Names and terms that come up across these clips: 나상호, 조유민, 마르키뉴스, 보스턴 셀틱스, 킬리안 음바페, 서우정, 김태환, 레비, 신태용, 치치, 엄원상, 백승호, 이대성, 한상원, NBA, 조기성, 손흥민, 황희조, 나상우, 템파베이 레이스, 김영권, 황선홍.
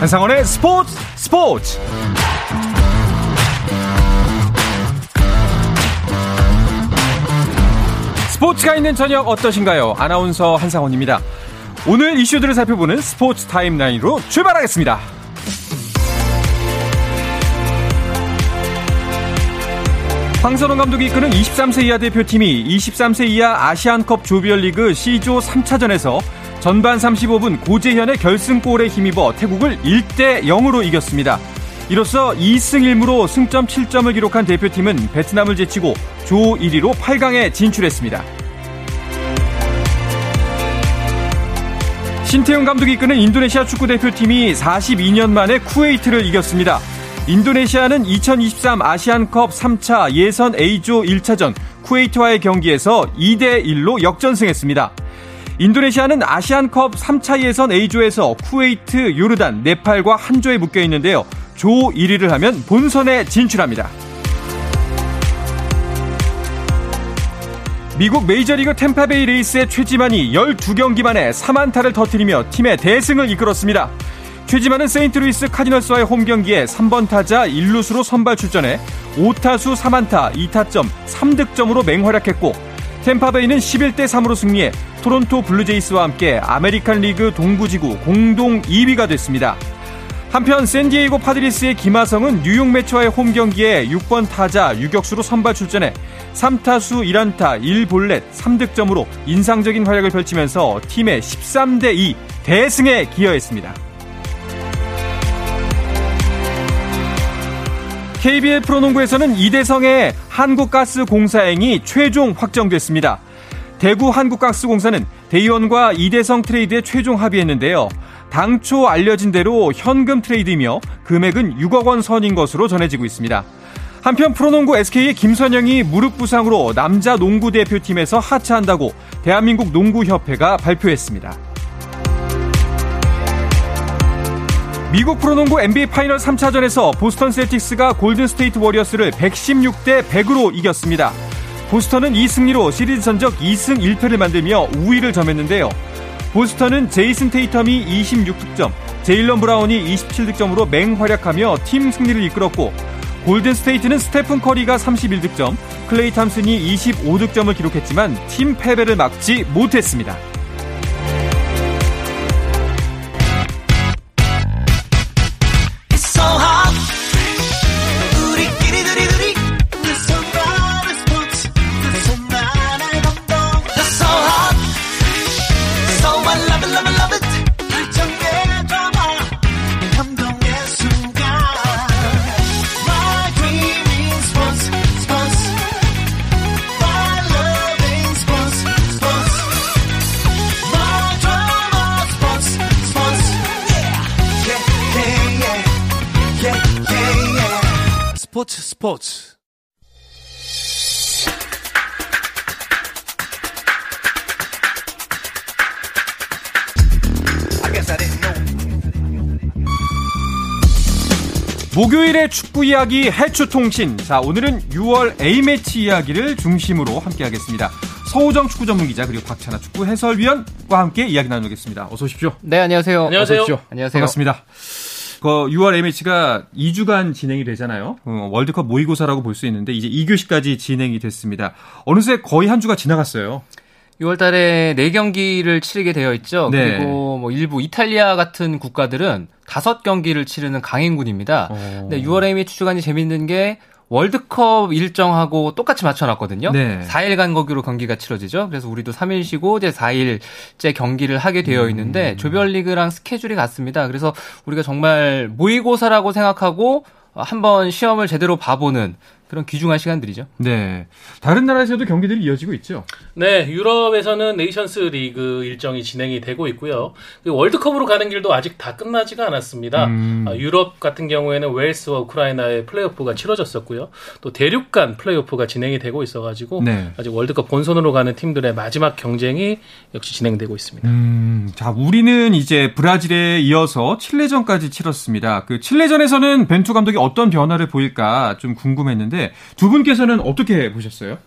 한상원의 스포츠. 스포츠가 있는 저녁 어떠신가요? 아나운서 한상원입니다. 오늘 이슈들을 살펴보는 스포츠 타임라인으로 출발하겠습니다. 황선홍 감독이 이끄는 23세 이하 대표팀이 23세 이하 아시안컵 조별리그 C조 3차전에서 전반 35분 고재현의 결승골에 힘입어 태국을 1-0으로 이겼습니다. 이로써 2승 1무로 승점 7점을 기록한 대표팀은 베트남을 제치고 조 1위로 8강에 진출했습니다. 신태용 감독이 이끄는 인도네시아 축구대표팀이 42년 만에 쿠웨이트를 이겼습니다. 인도네시아는 2023 아시안컵 3차 예선 A조 1차전 쿠웨이트와의 경기에서 2-1로 역전승했습니다. 인도네시아는 아시안컵 3차 예선 A조에서 쿠웨이트, 요르단, 네팔과 한 조에 묶여있는데요. 조 1위를 하면 본선에 진출합니다. 미국 메이저리그 템파베이 레이스의 최지만이 12경기 만에 4안타를 터뜨리며 팀의 대승을 이끌었습니다. 최지만은 세인트루이스 카디널스와의 홈경기에 3번 타자 1루수로 선발 출전해 5타수 3안타 2타점 3득점으로 맹활약했고, 템파베이는 11-3으로 승리해 토론토 블루제이스와 함께 아메리칸 리그 동부지구 공동 2위가 됐습니다. 한편 샌디에이고 파드리스의 김하성은 뉴욕 매츠와의 홈경기에 6번 타자 유격수로 선발 출전해 3타수 1안타 1볼넷 3득점으로 인상적인 활약을 펼치면서 팀의 13-2 대승에 기여했습니다. KBL 프로농구에서는 이대성의 한국가스공사행이 최종 확정됐습니다. 대구 한국가스공사는 대의원과 이대성 트레이드에 최종 합의했는데요. 당초 알려진 대로 현금 트레이드이며 금액은 6억 원 선인 것으로 전해지고 있습니다. 한편 프로농구 SK의 김선영이 무릎 부상으로 남자 농구 대표팀에서 하차한다고 대한민국 농구협회가 발표했습니다. 미국 프로농구 NBA 파이널 3차전에서 보스턴 셀틱스가 골든스테이트 워리어스를 116-100으로 이겼습니다. 보스턴은 이 승리로 시리즈 전적 2승 1패를 만들며 우위를 점했는데요. 보스턴은 제이슨 테이텀이 26득점, 제일런 브라운이 27득점으로 맹활약하며 팀 승리를 이끌었고, 골든스테이트는 스테픈 커리가 31득점, 클레이 탐슨이 25득점을 기록했지만 팀 패배를 막지 못했습니다. 스포츠. 목요일의 축구 이야기 해추통신. 자, 오늘은 6월 A매치 이야기를 중심으로 함께하겠습니다. 서우정 축구 전문기자 그리고 박찬하 축구 해설위원과 함께 이야기 나누겠습니다. 어서 오십시오. 네, 안녕하세요. 안녕하세요. 어서 안녕하세요. 반갑습니다. 6월 A매치가 2주간 진행이 되잖아요. 월드컵 모의고사라고 볼 수 있는데 이제 2교시까지 진행이 됐습니다. 어느새 거의 한 주가 지나갔어요. 6월 달에 4경기를 치르게 되어 있죠. 네. 그리고 뭐 일부 이탈리아 같은 국가들은 5경기를 치르는 강행군입니다. 근데 6월 A매치 주간이 재밌는 게 월드컵 일정하고 똑같이 맞춰놨거든요. 네. 4일간 거기로 경기가 치러지죠. 그래서 우리도 3일 쉬고 이제 4일째 경기를 하게 되어 있는데 조별리그랑 스케줄이 같습니다. 그래서 우리가 정말 모의고사라고 생각하고 한번 시험을 제대로 봐보는 그런 귀중한 시간들이죠. 네. 다른 나라에서도 경기들이 이어지고 있죠. 네. 유럽에서는 네이션스 리그 일정이 진행이 되고 있고요. 월드컵으로 가는 길도 아직 다 끝나지가 않았습니다. 유럽 같은 경우에는 웨일스와 우크라이나의 플레이오프가 치러졌었고요. 또 대륙 간 플레이오프가 진행이 되고 있어가지고 네. 아직 월드컵 본선으로 가는 팀들의 마지막 경쟁이 역시 진행되고 있습니다. 자, 우리는 이제 브라질에 이어서 칠레전까지 치렀습니다. 그 칠레전에서는 벤투 감독이 어떤 변화를 보일까 좀 궁금했는데 두 분께서는 어떻게 보셨어요?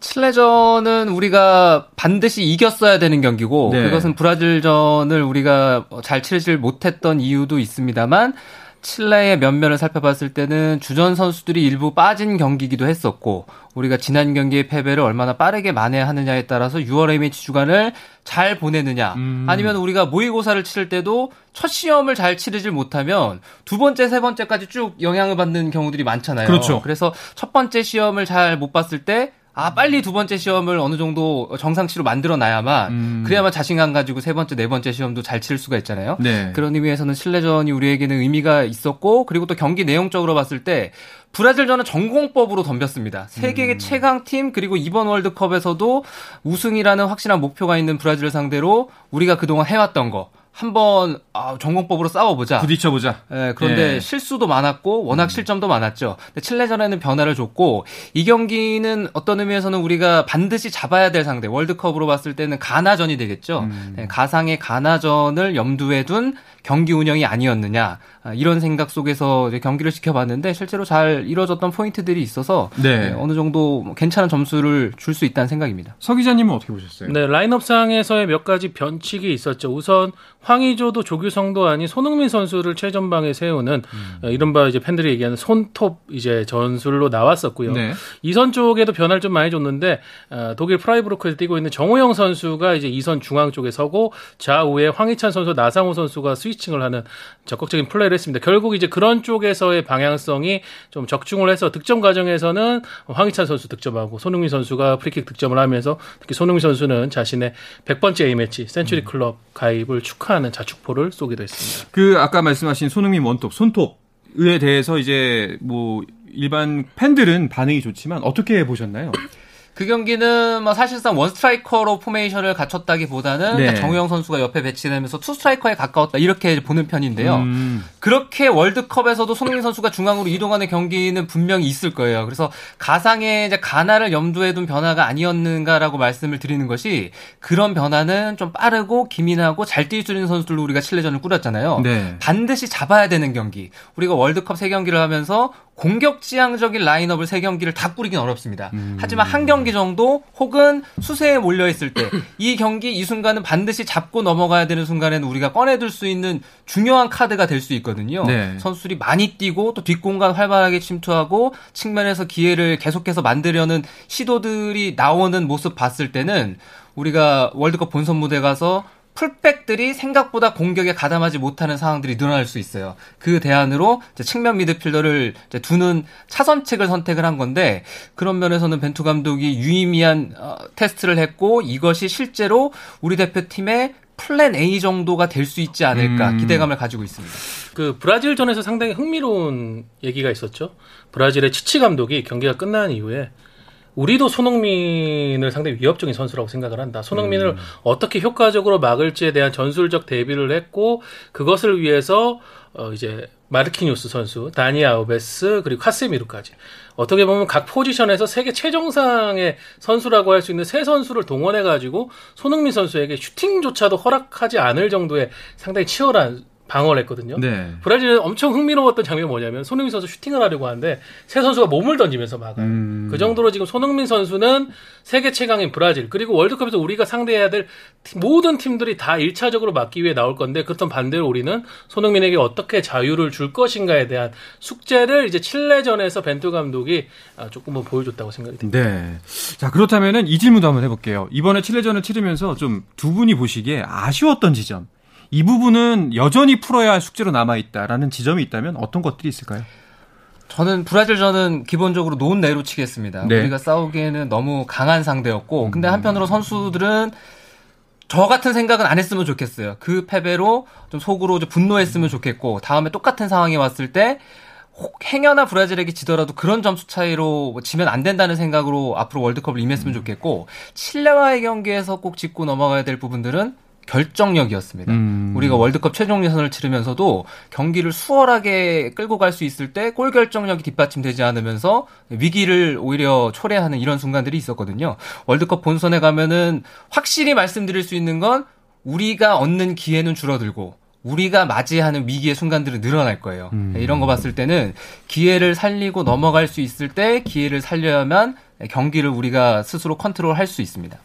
칠레전은 우리가 반드시 이겼어야 되는 경기고 네. 그것은 브라질전을 우리가 잘 치르질 못했던 이유도 있습니다만 칠레의 면면을 살펴봤을 때는 주전 선수들이 일부 빠진 경기이기도 했었고 우리가 지난 경기의 패배를 얼마나 빠르게 만회하느냐에 따라서 6월 A매치 주간을 잘 보내느냐 아니면 우리가 모의고사를 치를 때도 첫 시험을 잘 치르질 못하면 두 번째, 세 번째까지 쭉 영향을 받는 경우들이 많잖아요. 그렇죠. 그래서 첫 번째 시험을 잘 못 봤을 때 아, 빨리 두 번째 시험을 어느 정도 정상치로 만들어놔야만 그래야만 자신감 가지고 세 번째, 네 번째 시험도 잘 칠 수가 있잖아요. 네. 그런 의미에서는 실내전이 우리에게는 의미가 있었고 그리고 또 경기 내용적으로 봤을 때 브라질전은 전공법으로 덤볐습니다. 세계의 최강팀 그리고 이번 월드컵에서도 우승이라는 확실한 목표가 있는 브라질을 상대로 우리가 그동안 해왔던 거 한번 전공법으로 싸워보자. 부딪혀보자. 예, 그런데 예. 실수도 많았고 워낙 실점도 많았죠. 근데 칠레전에는 변화를 줬고 이 경기는 어떤 의미에서는 우리가 반드시 잡아야 될 상대. 월드컵으로 봤을 때는 가나전이 되겠죠. 가상의 가나전을 염두에 둔 경기 운영이 아니었느냐. 이런 생각 속에서 이제 경기를 지켜봤는데 실제로 잘 이뤄졌던 포인트들이 있어서 네. 어느 정도 괜찮은 점수를 줄 수 있다는 생각입니다. 서 기자님은 어떻게 보셨어요? 네, 라인업상에서의 몇 가지 변칙이 있었죠. 우선 황희조도 조규성도 아닌 손흥민 선수를 최전방에 세우는 이른바 이제 팬들이 얘기하는 손톱 이제 전술로 나왔었고요. 네. 이선 쪽에도 변화를 좀 많이 줬는데 독일 프라이브루크에서 뛰고 있는 정우영 선수가 이제 이선 중앙 쪽에 서고 좌우에 황희찬 선수, 나상호 선수가 스위칭을 하는 적극적인 플레이를 했습니다. 결국 이제 그런 쪽에서의 방향성이 좀 적중을 해서 득점 과정에서는 황희찬 선수 득점하고 손흥민 선수가 프리킥 득점을 하면서 특히 손흥민 선수는 자신의 100번째 A매치 센츄리 클럽 가입을 축하하는 자축포를 쏘기도 했습니다. 그 아까 말씀하신 손흥민 원톱, 손톱에 대해서 이제 뭐 일반 팬들은 반응이 좋지만 어떻게 보셨나요? 그 경기는 막 사실상 원 스트라이커로 포메이션을 갖췄다기보다는 네. 그러니까 정우영 선수가 옆에 배치되면서 투 스트라이커에 가까웠다 이렇게 보는 편인데요. 그렇게 월드컵에서도 손흥민 선수가 중앙으로 이동하는 경기는 분명히 있을 거예요. 그래서 가상의 이제 가나를 염두에 둔 변화가 아니었는가라고 말씀을 드리는 것이 그런 변화는 좀 빠르고 기민하고 잘 뛸 수 있는 선수들로 우리가 칠레전을 꾸렸잖아요. 네. 반드시 잡아야 되는 경기. 우리가 월드컵 3경기를 하면서 공격지향적인 라인업을 3경기를 다 꾸리긴 어렵습니다. 하지만 한 경기 정도 혹은 수세에 몰려있을 때 이 경기 이 순간은 반드시 잡고 넘어가야 되는 순간에는 우리가 꺼내둘 수 있는 중요한 카드가 될 수 있거든요. 네. 선수들이 많이 뛰고 또 뒷공간 활발하게 침투하고 측면에서 기회를 계속해서 만들려는 시도들이 나오는 모습 봤을 때는 우리가 월드컵 본선 무대 가서 풀백들이 생각보다 공격에 가담하지 못하는 상황들이 늘어날 수 있어요. 그 대안으로 이제 측면 미드필더를 이제 두는 차선책을 선택을 한 건데 그런 면에서는 벤투 감독이 유의미한 테스트를 했고 이것이 실제로 우리 대표팀의 플랜 A 정도가 될 수 있지 않을까 기대감을 가지고 있습니다. 그 브라질전에서 상당히 흥미로운 얘기가 있었죠. 브라질의 치치 감독이 경기가 끝난 이후에 우리도 손흥민을 상당히 위협적인 선수라고 생각을 한다. 손흥민을 어떻게 효과적으로 막을지에 대한 전술적 대비를 했고 그것을 위해서 이제 마르키뉴스 선수, 다니 아우베스 그리고 카세미루까지 어떻게 보면 각 포지션에서 세계 최정상의 선수라고 할 수 있는 세 선수를 동원해가지고 손흥민 선수에게 슈팅조차도 허락하지 않을 정도의 상당히 치열한 방어를 했거든요. 네. 브라질은 엄청 흥미로웠던 장면이 뭐냐면 손흥민 선수 슈팅을 하려고 하는데 세 선수가 몸을 던지면서 막아요. 그 정도로 지금 손흥민 선수는 세계 최강인 브라질 그리고 월드컵에서 우리가 상대해야 될 모든 팀들이 다 1차적으로 막기 위해 나올 건데 그렇던 반대로 우리는 손흥민에게 어떻게 자유를 줄 것인가에 대한 숙제를 이제 칠레전에서 벤투 감독이 조금은 보여줬다고 생각이 듭니다. 네. 자, 그렇다면은 이 질문도 한번 해볼게요. 이번에 칠레전을 치르면서 좀 두 분이 보시기에 아쉬웠던 지점 이 부분은 여전히 풀어야 할 숙제로 남아있다라는 지점이 있다면 어떤 것들이 있을까요? 저는 브라질전은 기본적으로 논내로 치겠습니다. 네. 우리가 싸우기에는 너무 강한 상대였고 근데 한편으로 선수들은 저 같은 생각은 안 했으면 좋겠어요. 그 패배로 좀 속으로 좀 분노했으면 좋겠고 다음에 똑같은 상황이 왔을 때 행여나 브라질에게 지더라도 그런 점수 차이로 지면 안 된다는 생각으로 앞으로 월드컵을 임했으면 좋겠고 칠레와의 경기에서 꼭 짚고 넘어가야 될 부분들은 결정력이었습니다. 우리가 월드컵 최종 예선을 치르면서도 경기를 수월하게 끌고 갈 수 있을 때 골 결정력이 뒷받침되지 않으면서 위기를 오히려 초래하는 이런 순간들이 있었거든요. 월드컵 본선에 가면은 확실히 말씀드릴 수 있는 건 우리가 얻는 기회는 줄어들고 우리가 맞이하는 위기의 순간들은 늘어날 거예요. 이런 거 봤을 때는 기회를 살리고 넘어갈 수 있을 때 기회를 살려야만 경기를 우리가 스스로 컨트롤할 수 있습니다.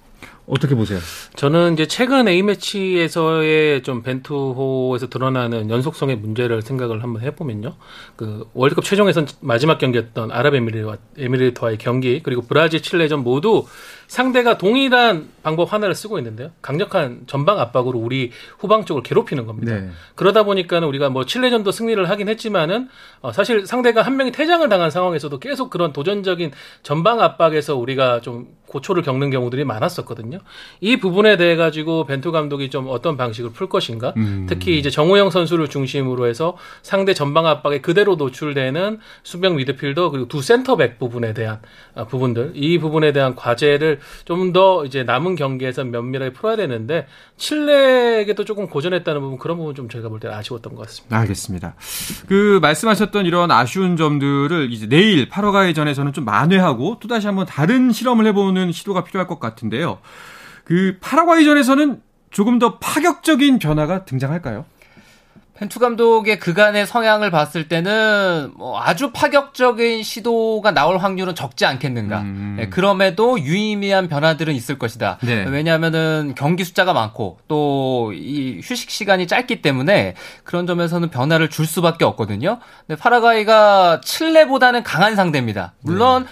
어떻게 보세요? 저는 이제 최근 A매치에서의 좀 벤투호에서 드러나는 연속성의 문제를 생각을 한번 해보면요. 그 월드컵 최종에선 마지막 경기였던 아랍에미리트와의 경기, 그리고 브라질, 칠레전 모두 상대가 동일한 방법 하나를 쓰고 있는데요. 강력한 전방 압박으로 우리 후방 쪽을 괴롭히는 겁니다. 네. 그러다 보니까는 우리가 뭐 칠레전도 승리를 하긴 했지만은 사실 상대가 한 명이 퇴장을 당한 상황에서도 계속 그런 도전적인 전방 압박에서 우리가 좀 고초를 겪는 경우들이 많았었거든요. 이 부분에 대해 가지고 벤투 감독이 좀 어떤 방식을 풀 것인가? 특히 이제 정우영 선수를 중심으로 해서 상대 전방 압박에 그대로 노출되는 수명 미드필더 그리고 두 센터백 부분에 대한 부분들, 이 부분에 대한 과제를 좀 더 이제 남은 경기에서 면밀하게 풀어야 되는데 칠레에게도 조금 고전했다는 부분, 그런 부분 좀 저희가 볼 때 아쉬웠던 것 같습니다. 알겠습니다. 그 말씀하셨던 이런 아쉬운 점들을 이제 내일 8월 가기 전에 저는 좀 만회하고 또 다시 한번 다른 실험을 해보는 시도가 필요할 것 같은데요. 그 파라과이전에서는 조금 더 파격적인 변화가 등장할까요? 벤투 감독의 그간의 성향을 봤을 때는 뭐 아주 파격적인 시도가 나올 확률은 적지 않겠는가. 네, 그럼에도 유의미한 변화들은 있을 것이다. 네. 왜냐하면은 경기 숫자가 많고 또 이 휴식 시간이 짧기 때문에 그런 점에서는 변화를 줄 수밖에 없거든요. 근데 파라과이가 칠레보다는 강한 상대입니다. 물론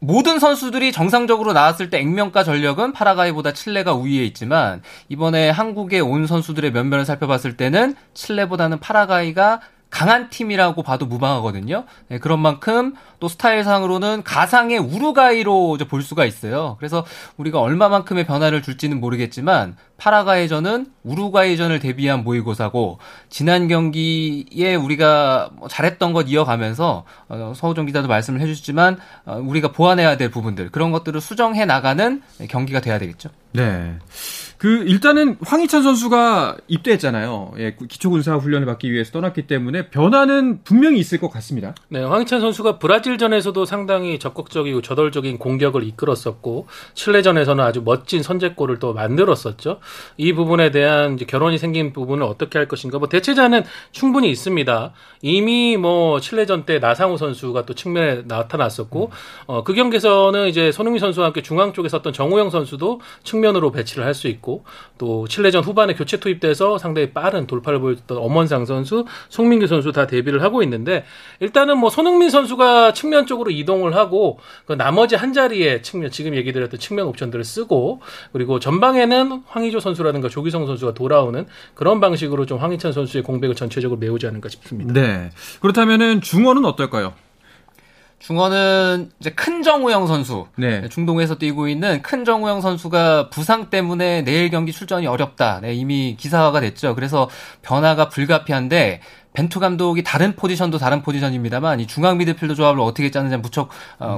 모든 선수들이 정상적으로 나왔을 때 액면가 전력은 파라과이보다 칠레가 우위에 있지만 이번에 한국에 온 선수들의 면면을 살펴봤을 때는 칠레보다는 파라과이가 강한 팀이라고 봐도 무방하거든요. 네, 그런 만큼 또 스타일상으로는 가상의 우루과이로 볼 수가 있어요. 그래서 우리가 얼마만큼의 변화를 줄지는 모르겠지만 파라과이전은 우루과이전을 대비한 모의고사고 지난 경기에 우리가 잘했던 것 이어가면서 서우정 기자도 말씀을 해주셨지만 우리가 보완해야 될 부분들, 그런 것들을 수정해 나가는 경기가 돼야 되겠죠. 네. 그 일단은 황희찬 선수가 입대했잖아요. 예, 기초군사 훈련을 받기 위해서 떠났기 때문에 변화는 분명히 있을 것 같습니다. 네, 황희찬 선수가 브라질전에서도 상당히 적극적이고 저돌적인 공격을 이끌었었고 칠레전에서는 아주 멋진 선제골을 또 만들었었죠. 이 부분에 대한 이제 결혼이 생긴 부분을 어떻게 할 것인가. 뭐 대체자는 충분히 있습니다. 이미 뭐 칠레전 때 나상우 선수가 또 측면에 나타났었고 그 경기에서는 이제 손흥민 선수와 함께 중앙 쪽에 섰던 정우영 선수도 측면으로 배치를 할 수 있고, 또 칠레전 후반에 교체 투입돼서 상당히 빠른 돌파를 보였던 엄원상 선수, 송민규 선수 다 데뷔를 하고 있는데 일단은 뭐 손흥민 선수가 측면 쪽으로 이동을 하고 그 나머지 한 자리에 측면, 지금 얘기드렸던 측면 옵션들을 쓰고, 그리고 전방에는 황희조 선수라든가 조기성 선수가 돌아오는 그런 방식으로 좀 황희찬 선수의 공백을 전체적으로 메우지 않을까 싶습니다. 네. 그렇다면은 중원은 어떨까요? 중원은 이제 큰 정우영 선수, 네, 중동에서 뛰고 있는 큰 정우영 선수가 부상 때문에 내일 경기 출전이 어렵다. 네, 이미 기사화가 됐죠. 그래서 변화가 불가피한데 벤투 감독이 다른 포지션도 다른 포지션입니다만 이 중앙 미드필더 조합을 어떻게 짜는지 무척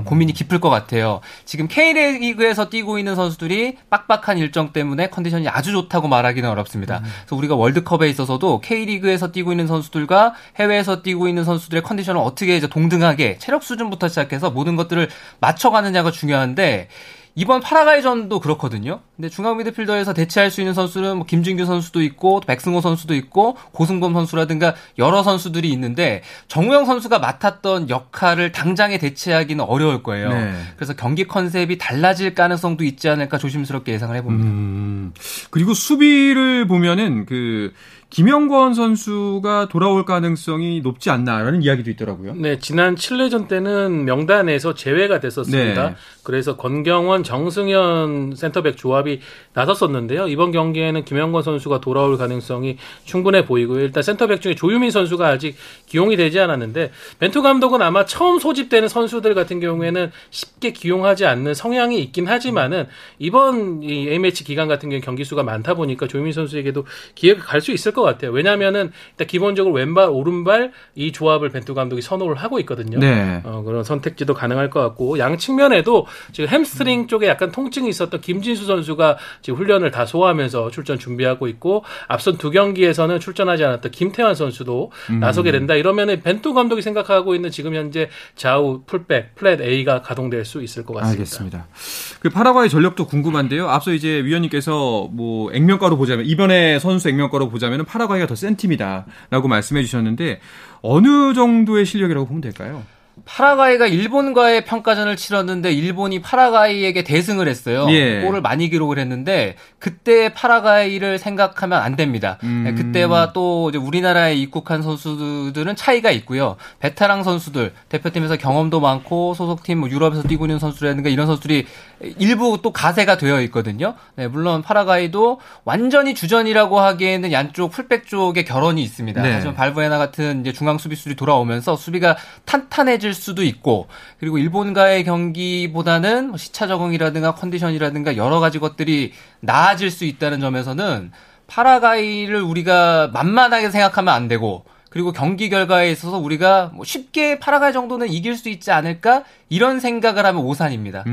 고민이 깊을 것 같아요. 지금 K리그에서 뛰고 있는 선수들이 빡빡한 일정 때문에 컨디션이 아주 좋다고 말하기는 어렵습니다. 그래서 우리가 월드컵에 있어서도 K리그에서 뛰고 있는 선수들과 해외에서 뛰고 있는 선수들의 컨디션을 어떻게 이제 동등하게 체력 수준부터 시작해서 모든 것들을 맞춰가느냐가 중요한데 이번 파라과이전도 그렇거든요. 근데 중앙 미드필더에서 대체할 수 있는 선수는 뭐 김진규 선수도 있고 백승호 선수도 있고 고승범 선수라든가 여러 선수들이 있는데 정우영 선수가 맡았던 역할을 당장에 대체하기는 어려울 거예요. 네. 그래서 경기 컨셉이 달라질 가능성도 있지 않을까 조심스럽게 예상을 해봅니다. 그리고 수비를 보면은 그 김영권 선수가 돌아올 가능성이 높지 않나라는 이야기도 있더라고요. 네, 지난 칠레전 때는 명단에서 제외가 됐었습니다. 네. 그래서 권경원, 정승현 센터백 조합이 나섰었는데요. 이번 경기에는 김영권 선수가 돌아올 가능성이 충분해 보이고요. 일단 센터백 중에 조유민 선수가 아직 기용이 되지 않았는데 벤투 감독은 아마 처음 소집되는 선수들 같은 경우에는 쉽게 기용하지 않는 성향이 있긴 하지만은 이번 이 A매치 기간 같은 경우에 경기 수가 많다 보니까 조유민 선수에게도 기회가 갈 수 있을 것 같아요. 왜냐하면은 일단 기본적으로 왼발 오른발 이 조합을 벤투 감독이 선호를 하고 있거든요. 네. 그런 선택지도 가능할 것 같고, 양 측면에도 지금 햄스트링 쪽에 약간 통증이 있었던 김진수 선수가 지금 훈련을 다 소화하면서 출전 준비하고 있고, 앞선 두 경기에서는 출전하지 않았던 김태환 선수도 나서게 된다. 이러면은 벤투 감독이 생각하고 있는 지금 현재 좌우 풀백 플랫 A가 가동될 수 있을 것 같습니다. 알겠습니다. 그 파라과이 전력도 궁금한데요. 앞서 이제 위원님께서 뭐 액면가로 보자면 이번에 선수 액면가로 보자면 파라과이가 더 센 팀이다라고 말씀해 주셨는데 어느 정도의 실력이라고 보면 될까요? 파라과이가 일본과의 평가전을 치렀는데 일본이 파라과이에게 대승을 했어요. 예. 골을 많이 기록을 했는데 그때 파라과이를 생각하면 안 됩니다. 그때와 또 이제 우리나라에 입국한 선수들은 차이가 있고요. 베테랑 선수들, 대표팀에서 경험도 많고 소속팀 뭐 유럽에서 뛰고 있는 선수라든가 이런 선수들이 일부 또 가세가 되어 있거든요. 네, 물론 파라과이도 완전히 주전이라고 하기에는 양쪽 풀백 쪽에 결원이 있습니다. 네. 하지만 발브에나 같은 이제 중앙 수비수들이 돌아오면서 수비가 탄탄해질 수도 있고, 그리고 일본과의 경기보다는 시차 적응이라든가 컨디션이라든가 여러 가지 것들이 나아질 수 있다는 점에서는 파라과이를 우리가 만만하게 생각하면 안 되고, 그리고 경기 결과에 있어서 우리가 뭐 쉽게 파라과이 정도는 이길 수 있지 않을까? 이런 생각을 하면 오산입니다.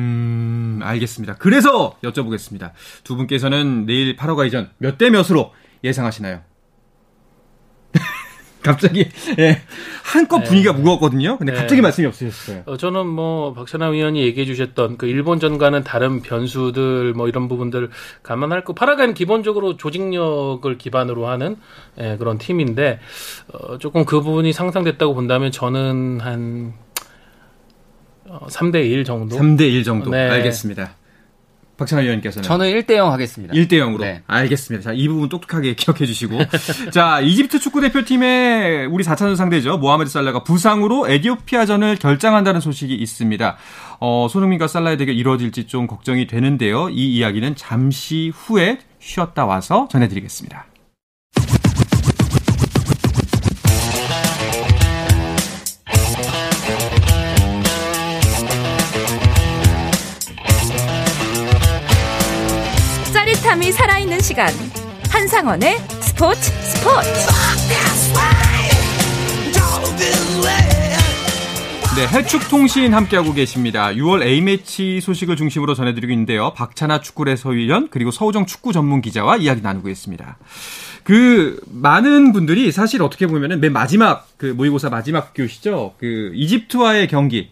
알겠습니다. 그래서 여쭤보겠습니다. 두 분께서는 내일 파라과이전 몇 대 몇으로 예상하시나요? 갑자기 예, 한껏 분위기가 네. 무거웠거든요. 근데 갑자기 네. 말씀이 없으셨어요. 저는 뭐 박찬하 위원이 얘기해 주셨던 그 일본전과는 다른 변수들 뭐 이런 부분들 감안할 거. 파라과이는 기본적으로 조직력을 기반으로 하는 예, 그런 팀인데 조금 그 부분이 상상됐다고 본다면 저는 한 3대1 정도. 3대1 정도. 네. 알겠습니다. 박찬하 위원님께서는? 저는 1대0 하겠습니다. 1대0으로? 네. 알겠습니다. 자, 이 부분 똑똑하게 기억해 주시고. 자, 이집트 축구대표팀의 우리 4차전 상대죠. 모하메드 살라가 부상으로 에티오피아전을 결장한다는 소식이 있습니다. 손흥민과 살라의 대결 이루어질지 좀 걱정이 되는데요. 이 이야기는 잠시 후에 쉬었다 와서 전해드리겠습니다. 탐이 살아있는 시간 한상원의 스포츠. 네, 해축통신 함께하고 계십니다. 6월 A매치 소식을 중심으로 전해드리고 있는데요. 박찬하 축구해설위원 그리고 서우정 축구 전문 기자와 이야기 나누고 있습니다. 그 많은 분들이 사실 어떻게 보면은 맨 마지막 그 모의고사 마지막 교시죠. 그 이집트와의 경기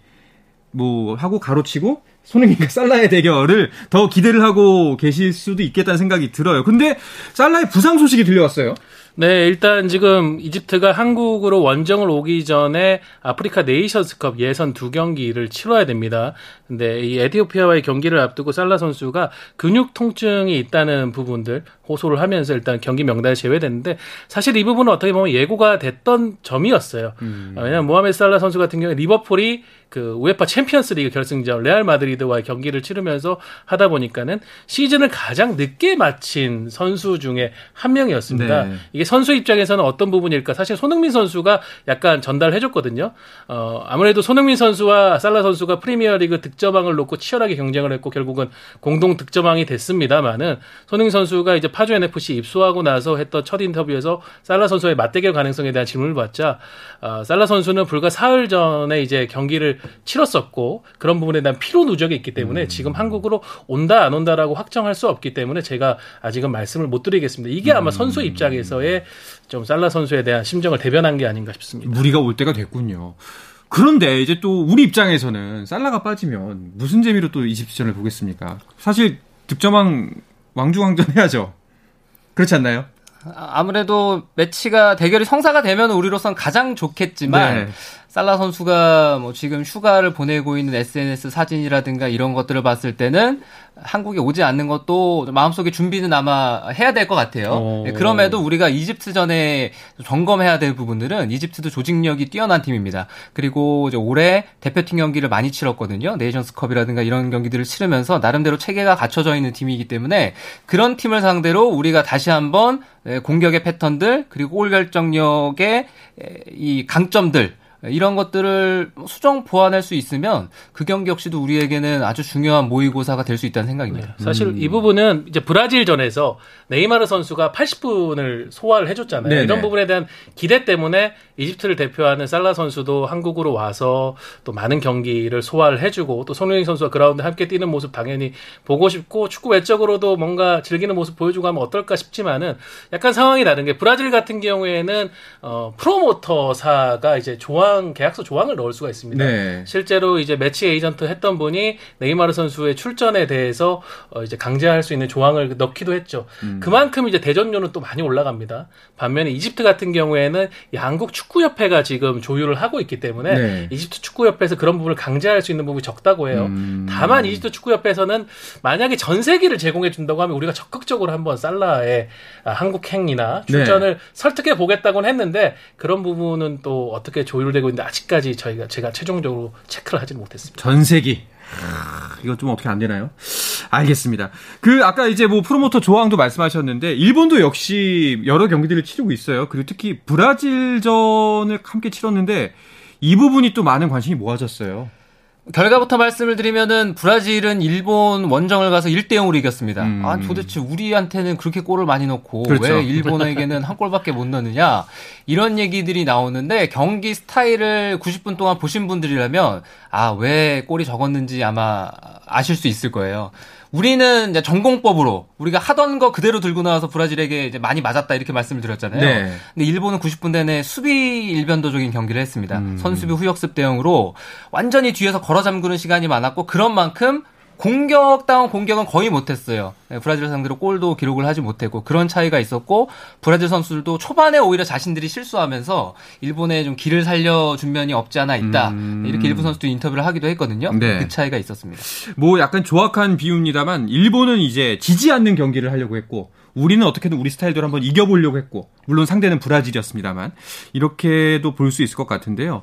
뭐 하고 가로치고 손흥민과 살라의 대결을 더 기대를 하고 계실 수도 있겠다는 생각이 들어요. 근데 살라의 부상 소식이 들려왔어요. 네, 일단 지금 이집트가 한국으로 원정을 오기 전에 아프리카 네이션스컵 예선 2경기를 치러야 됩니다. 근데 이 에티오피아와의 경기를 앞두고 살라 선수가 근육 통증이 있다는 부분들 호소를 하면서 일단 경기 명단에 제외됐는데 사실 이 부분은 어떻게 보면 예고가 됐던 점이었어요. 왜냐하면 모하메드 살라 선수 같은 경우에 리버풀이 그 우에파 챔피언스리그 결승전 레알 마드리드와의 경기를 치르면서 하다 보니까는 시즌을 가장 늦게 마친 선수 중에 한 명이었습니다. 네. 이게 선수 입장에서는 어떤 부분일까? 사실 손흥민 선수가 약간 전달해줬거든요. 아무래도 손흥민 선수와 살라 선수가 프리미어리그 득점왕을 놓고 치열하게 경쟁을 했고 결국은 공동 득점왕이 됐습니다만은 손흥민 선수가 이제 파주 NFC 입소하고 나서 했던 첫 인터뷰에서 살라 선수의 맞대결 가능성에 대한 질문을 받자 살라 선수는 불과 사흘 전에 이제 경기를 치렀었고 그런 부분에 대한 피로 누적이 있기 때문에 지금 한국으로 온다 안 온다라고 확정할 수 없기 때문에 제가 아직은 말씀을 못 드리겠습니다. 이게 아마 선수 입장에서의 좀 살라 선수에 대한 심정을 대변한 게 아닌가 싶습니다. 무리가 올 때가 됐군요. 그런데 이제 또 우리 입장에서는 살라가 빠지면 무슨 재미로 또 이집트전을 보겠습니까? 사실 득점왕 왕중왕전 해야죠. 그렇지 않나요? 아무래도 매치가 대결이 성사가 되면 우리로선 가장 좋겠지만 네. 살라 선수가 뭐 지금 휴가를 보내고 있는 SNS 사진이라든가 이런 것들을 봤을 때는 한국에 오지 않는 것도 마음속에 준비는 아마 해야 될 것 같아요. 그럼에도 우리가 이집트전에 점검해야 될 부분들은 이집트도 조직력이 뛰어난 팀입니다. 그리고 이제 올해 대표팀 경기를 많이 치렀거든요. 네이션스컵이라든가 이런 경기들을 치르면서 나름대로 체계가 갖춰져 있는 팀이기 때문에 그런 팀을 상대로 우리가 다시 한번 공격의 패턴들 그리고 골 결정력의 이 강점들 이런 것들을 수정 보완할 수 있으면 그 경기 역시도 우리에게는 아주 중요한 모의고사가 될 수 있다는 생각입니다. 네, 사실 이 부분은 이제 브라질전에서 네이마르 선수가 80분을 소화를 해줬잖아요. 네네. 이런 부분에 대한 기대 때문에 이집트를 대표하는 살라 선수도 한국으로 와서 또 많은 경기를 소화를 해주고 또 손흥민 선수와 그라운드에 함께 뛰는 모습 당연히 보고 싶고 축구 외적으로도 뭔가 즐기는 모습 보여주고 하면 어떨까 싶지만은 약간 상황이 다른 게 브라질 같은 경우에는 프로모터사가 이제 좋아 이런 계약서 조항을 넣을 수가 있습니다. 네. 실제로 이제 매치 에이전트 했던 분이 네이마르 선수의 출전에 대해서 이제 강제할 수 있는 조항을 넣기도 했죠. 그만큼 이제 대전료는 또 많이 올라갑니다. 반면에 이집트 같은 경우에는 한국 축구협회가 지금 조율을 하고 있기 때문에 네. 이집트 축구협회에서 그런 부분을 강제할 수 있는 부분이 적다고 해요. 다만 이집트 축구협회에서는 만약에 전세기를 제공해 준다고 하면 우리가 적극적으로 한번 살라의 한국행이나 출전을 네. 설득해 보겠다고는 했는데 그런 부분은 또 어떻게 조율되고 있는데 아직까지 제가 최종적으로 체크를 하지 못했습니다. 전세기. 이거 좀 어떻게 안 되나요? 알겠습니다. 아까 이제 뭐 프로모터 조항도 말씀하셨는데, 일본도 역시 여러 경기들을 치르고 있어요. 그리고 특히 브라질전을 함께 치렀는데, 이 부분이 또 많은 관심이 모아졌어요. 결과부터 말씀을 드리면은, 브라질은 일본 원정을 가서 1-0으로 이겼습니다. 아, 도대체 우리한테는 그렇게 골을 많이 넣고, 그렇죠. 왜 일본에게는 한 골밖에 못 넣느냐, 이런 얘기들이 나오는데, 경기 스타일을 90분 동안 보신 분들이라면, 아, 왜 골이 적었는지 아마 아실 수 있을 거예요. 우리는 이제 전공법으로 우리가 하던 거 그대로 들고 나와서 브라질에게 이제 많이 맞았다 이렇게 말씀을 드렸잖아요. 네. 근데 일본은 90분 내내 수비 일변도적인 경기를 했습니다. 선수비 후역습 대응으로 완전히 뒤에서 걸어 잠그는 시간이 많았고 그런 만큼 공격다운 공격은 거의 못했어요. 브라질 상대로 골도 기록을 하지 못했고 그런 차이가 있었고 브라질 선수들도 초반에 오히려 자신들이 실수하면서 일본에 좀 기를 살려준 면이 없지 않아 있다. 이렇게 일본 선수도 인터뷰를 하기도 했거든요. 네. 그 차이가 있었습니다. 뭐 약간 조악한 비유입니다만 일본은 이제 지지 않는 경기를 하려고 했고 우리는 어떻게든 우리 스타일대로 한번 이겨보려고 했고 물론 상대는 브라질이었습니다만 이렇게도 볼 수 있을 것 같은데요.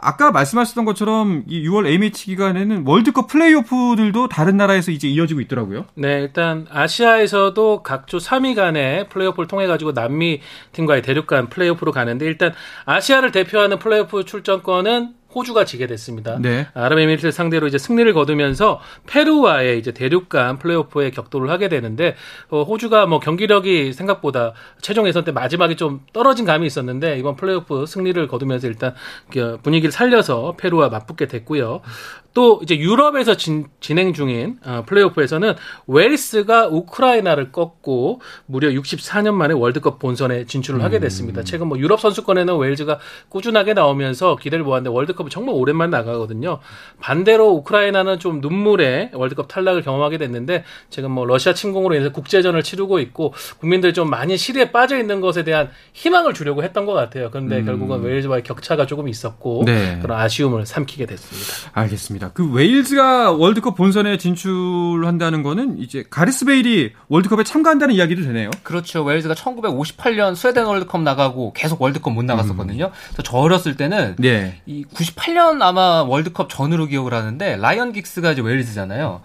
아까 말씀하셨던 것처럼 이 6월 A매치 기간에는 월드컵 플레이오프들도 다른 나라에서 이제 이어지고 있더라고요. 네, 일단 아시아에서도 각조 3위 간의 플레이오프를 통해 가지고 남미 팀과의 대륙 간 플레이오프로 가는데 일단 아시아를 대표하는 플레이오프 출전권은 호주가 지게 됐습니다. 네. 아랍에미리트를 상대로 이제 승리를 거두면서 페루와의 이제 대륙간 플레이오프에 격돌을 하게 되는데 호주가 뭐 경기력이 생각보다 최종 예선 때 마지막에 좀 떨어진 감이 있었는데 이번 플레이오프 승리를 거두면서 일단 분위기를 살려서 페루와 맞붙게 됐고요. 또 이제 유럽에서 진행 중인 플레이오프에서는 웨일스가 우크라이나를 꺾고 무려 64년 만에 월드컵 본선에 진출을 하게 됐습니다. 최근 뭐 유럽 선수권에는 웨일즈가 꾸준하게 나오면서 기대를 모았는데 월드컵이 정말 오랜만에 나가거든요. 반대로 우크라이나는 좀 눈물의 월드컵 탈락을 경험하게 됐는데 지금 뭐 러시아 침공으로 인해서 국제전을 치르고 있고 국민들이 좀 많이 시리에 빠져 있는 것에 대한 희망을 주려고 했던 것 같아요. 그런데 결국은 웨일즈와의 격차가 조금 있었고 네. 그런 아쉬움을 삼키게 됐습니다. 알겠습니다. 웨일즈가 월드컵 본선에 진출한다는 거는 이제 가레스 베일이 월드컵에 참가한다는 이야기도 되네요. 그렇죠. 웨일즈가 1958년 스웨덴 월드컵 나가고 계속 월드컵 못 나갔었거든요. 그래서 저 어렸을 때는 네. 이 98년 아마 월드컵 전으로 기억을 하는데 라이언 긱스가 이제 웨일즈잖아요.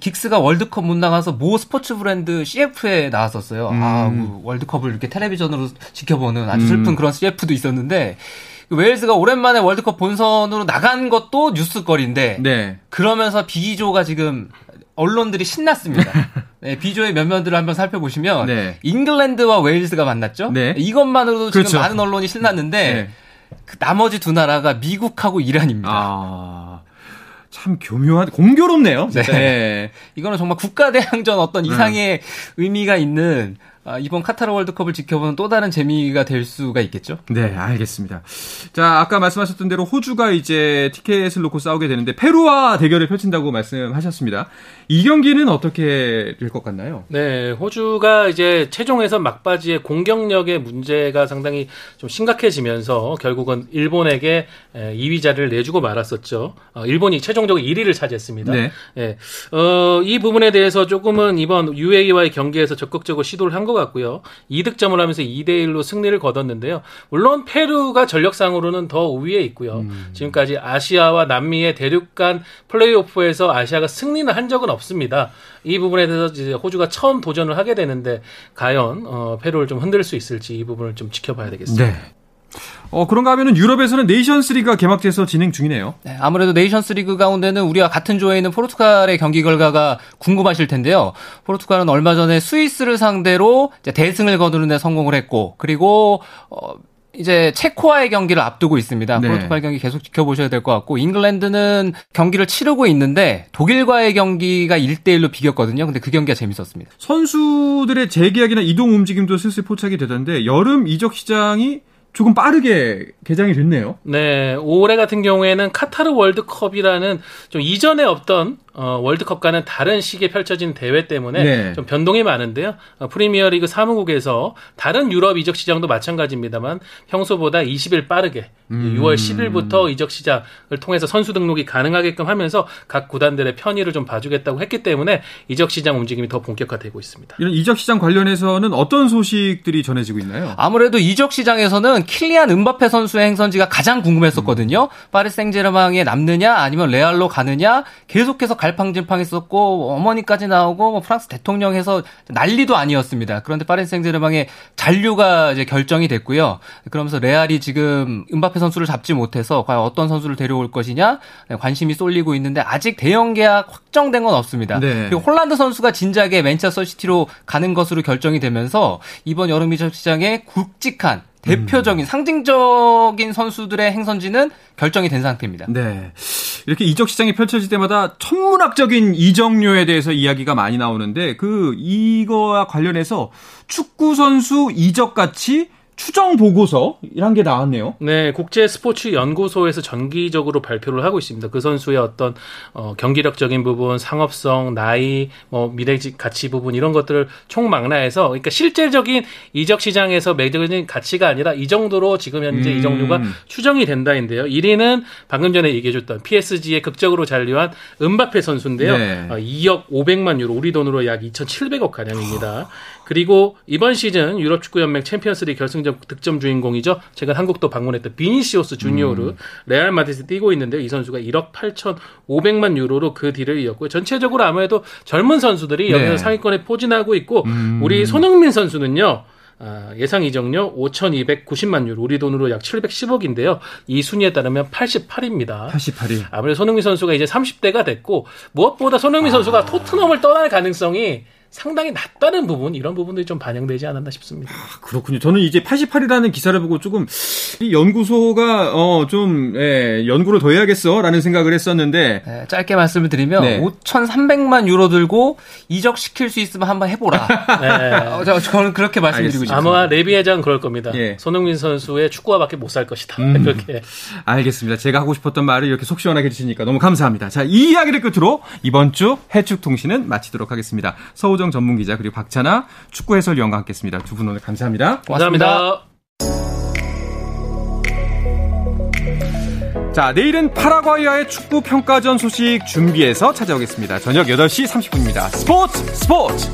긱스가 월드컵 못 나가서 모 스포츠 브랜드 CF에 나왔었어요. 아, 월드컵을 이렇게 텔레비전으로 지켜보는 아주 슬픈 그런 CF도 있었는데 웨일스가 오랜만에 월드컵 본선으로 나간 것도 뉴스거리인데 네. 그러면서 비조가 지금 언론들이 신났습니다. 네, 비조의 면면들을 한번 살펴보시면 네. 잉글랜드와 웨일스가 만났죠. 네. 이것만으로도 그렇죠. 지금 많은 언론이 신났는데 네. 나머지 두 나라가 미국하고 이란입니다. 아... 참 공교롭네요. 진짜. 네. 이거는 정말 국가대항전 어떤 이상의 의미가 있는 이번 카타르 월드컵을 지켜보는 또 다른 재미가 될 수가 있겠죠? 네, 알겠습니다. 자, 아까 말씀하셨던 대로 호주가 이제 티켓을 놓고 싸우게 되는데 페루와 대결을 펼친다고 말씀하셨습니다. 이 경기는 어떻게 될 것 같나요? 네, 호주가 이제 최종에서 막바지에 공격력의 문제가 상당히 좀 심각해지면서 결국은 일본에게 2위 자리를 내주고 말았었죠. 일본이 최종적으로 1위를 차지했습니다. 네. 네. 이 부분에 대해서 조금은 이번 UAE와의 경기에서 적극적으로 시도를 한 것 같고요. 2득점을 하면서 2-1로 승리를 거뒀는데요. 물론 페루가 전력상으로는 더 우위에 있고요. 지금까지 아시아와 남미의 대륙 간 플레이오프에서 아시아가 승리는 한 적은 없습니다. 이 부분에 대해서 이제 호주가 처음 도전을 하게 되는데 과연 페루를 좀 흔들 수 있을지 이 부분을 좀 지켜봐야 되겠습니다. 네. 그런가 하면은 유럽에서는 네이션스리그가 개막돼서 진행 중이네요. 네, 아무래도 네이션스리그 가운데는 우리와 같은 조에 있는 포르투갈의 경기 결과가 궁금하실 텐데요. 포르투갈은 얼마 전에 스위스를 상대로 이제 대승을 거두는 데 성공을 했고 그리고 이제 체코와의 경기를 앞두고 있습니다. 네. 포르투갈 경기 계속 지켜보셔야 될 것 같고 잉글랜드는 경기를 치르고 있는데 독일과의 경기가 1-1로 비겼거든요. 근데 그 경기가 재밌었습니다. 선수들의 재계약이나 이동 움직임도 슬슬 포착이 되던데 여름 이적 시장이 조금 빠르게 개장이 됐네요. 네, 올해 같은 경우에는 카타르 월드컵이라는 좀 이전에 없던 월드컵과는 다른 시기에 펼쳐진 대회 때문에 네. 좀 변동이 많은데요. 프리미어리그 사무국에서 다른 유럽 이적 시장도 마찬가지입니다만 평소보다 20일 빠르게 6월 10일부터 이적 시장을 통해서 선수 등록이 가능하게끔 하면서 각 구단들의 편의를 좀 봐주겠다고 했기 때문에 이적 시장 움직임이 더 본격화되고 있습니다. 이런 이적 시장 관련해서는 어떤 소식들이 전해지고 있나요? 아무래도 이적 시장에서는 킬리안 음바페 선수의 행선지가 가장 궁금했었거든요. 파리 생제르맹에 남느냐 아니면 레알로 가느냐 계속해서 갈팡질팡했었고 어머니까지 나오고 뭐 프랑스 대통령에서 난리도 아니었습니다. 그런데 파리 생제르맹의 잔류가 이제 결정이 됐고요. 그러면서 레알이 지금 음바페 선수를 잡지 못해서 과연 어떤 선수를 데려올 것이냐 관심이 쏠리고 있는데 아직 대형 계약 확정된 건 없습니다. 네. 그리고 홀란드 선수가 진작에 맨체스터 시티로 가는 것으로 결정이 되면서 이번 여름 이적 시장에 굵직한 대표적인 상징적인 선수들의 행선지는 결정이 된 상태입니다. 네, 이렇게 이적 시장이 펼쳐질 때마다 천문학적인 이적료에 대해서 이야기가 많이 나오는데 이거와 관련해서 축구 선수 이적 같이 추정 보고서 이런 게 나왔네요. 네, 국제 스포츠 연구소에서 정기적으로 발표를 하고 있습니다. 그 선수의 어떤 경기력적인 부분, 상업성, 나이, 미래적 가치 부분 이런 것들을 총망라해서 그러니까 실질적인 이적 시장에서 매겨진 가치가 아니라 이 정도로 지금 현재 이적료가 추정이 된다인데요. 1위는 방금 전에 얘기해줬던 PSG에 극적으로 잔류한 음바페 선수인데요. 네. 2억 500만 유로, 우리 돈으로 약 2,700억 가량입니다. 그리고 이번 시즌 유럽 축구연맹 챔피언스리그 결승전 득점 주인공이죠. 최근 한국도 방문했던 비니시우스 주니오르 레알 마드리드 뛰고 있는데 이 선수가 1억 8,500만 유로로 그 뒤를 이었고요. 전체적으로 아무래도 젊은 선수들이 여기서 네. 상위권에 포진하고 있고 우리 손흥민 선수는요. 예상 이적료 5,290만 유로, 우리 돈으로 약 710억인데요. 이 순위에 따르면 88위입니다. 88위. 아무래도 손흥민 선수가 이제 30대가 됐고 무엇보다 손흥민 선수가 토트넘을 떠날 가능성이 상당히 낮다는 부분, 이런 부분들이 좀 반영되지 않았나 싶습니다. 아, 그렇군요. 저는 이제 88이라는 기사를 보고 조금 이 연구소가 연구를 더 해야겠어라는 생각을 했었는데 네, 짧게 말씀을 드리면 5,300만 유로 들고 이적시킬 수 있으면 한번 해보라. 네. 저는 그렇게 말씀드리고 싶습니다. 아마 레비 회장은 그럴 겁니다. 네. 손흥민 선수의 축구화 밖에 못 살 것이다. 그렇게. 알겠습니다. 제가 하고 싶었던 말을 이렇게 속 시원하게 해주시니까 너무 감사합니다. 자, 이 이야기를 끝으로 이번 주 해축통신은 마치도록 하겠습니다. 서우정 전문기자 그리고 박찬하 축구 해설위원과 함께했습니다. 두 분 오늘 감사합니다. 고맙습니다. 고맙습니다. 자, 내일은 파라과이와의 축구 평가전 소식 준비해서 찾아오겠습니다. 저녁 8시 30분입니다. 스포츠!